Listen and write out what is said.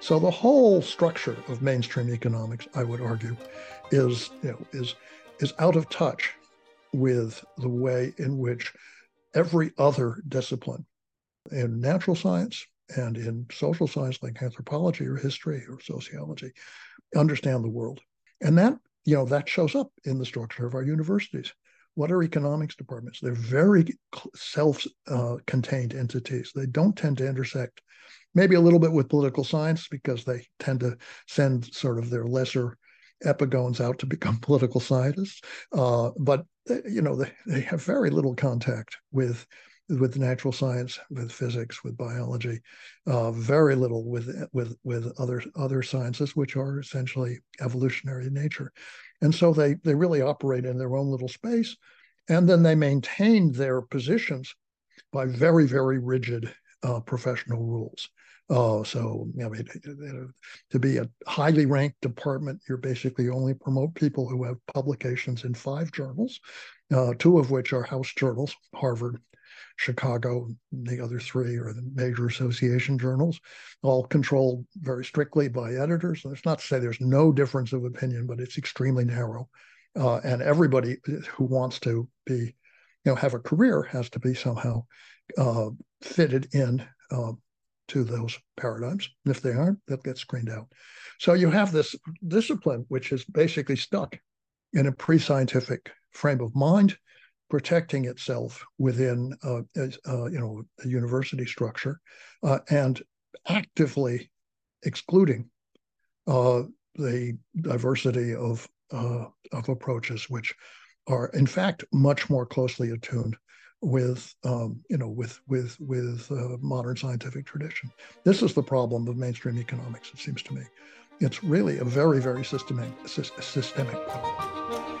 So the whole structure of mainstream economics, I would argue, is out of touch with the way in which every other discipline in natural science and in social science like anthropology or history or sociology understand the world. And that, that shows up in the structure of our universities. What are economics departments? They're very self-contained entities. They don't tend to intersect, maybe a little bit with political science, because they tend to send sort of their lesser epigones out to become political scientists. But, they have very little contact with natural science, with physics, with biology, very little with other sciences, which are essentially evolutionary in nature. And so they really operate in their own little space. And then they maintain their positions by very, very rigid professional rules. To be a highly ranked department, you're basically only promote people who have publications in 5 journals, 2 of which are house journals, Harvard, Chicago, the other 3 are the major association journals, all controlled very strictly by editors. That's not to say there's no difference of opinion, but it's extremely narrow. And everybody who wants to be, have a career has to be somehow fitted in to those paradigms. And if they aren't, they'll get screened out. So you have this discipline, which is basically stuck in a pre-scientific frame of mind, protecting itself within a university structure, and actively excluding the diversity of approaches, which are in fact much more closely attuned with modern scientific tradition. This is the problem of mainstream economics, it seems to me. It's really a very, very systemic problem.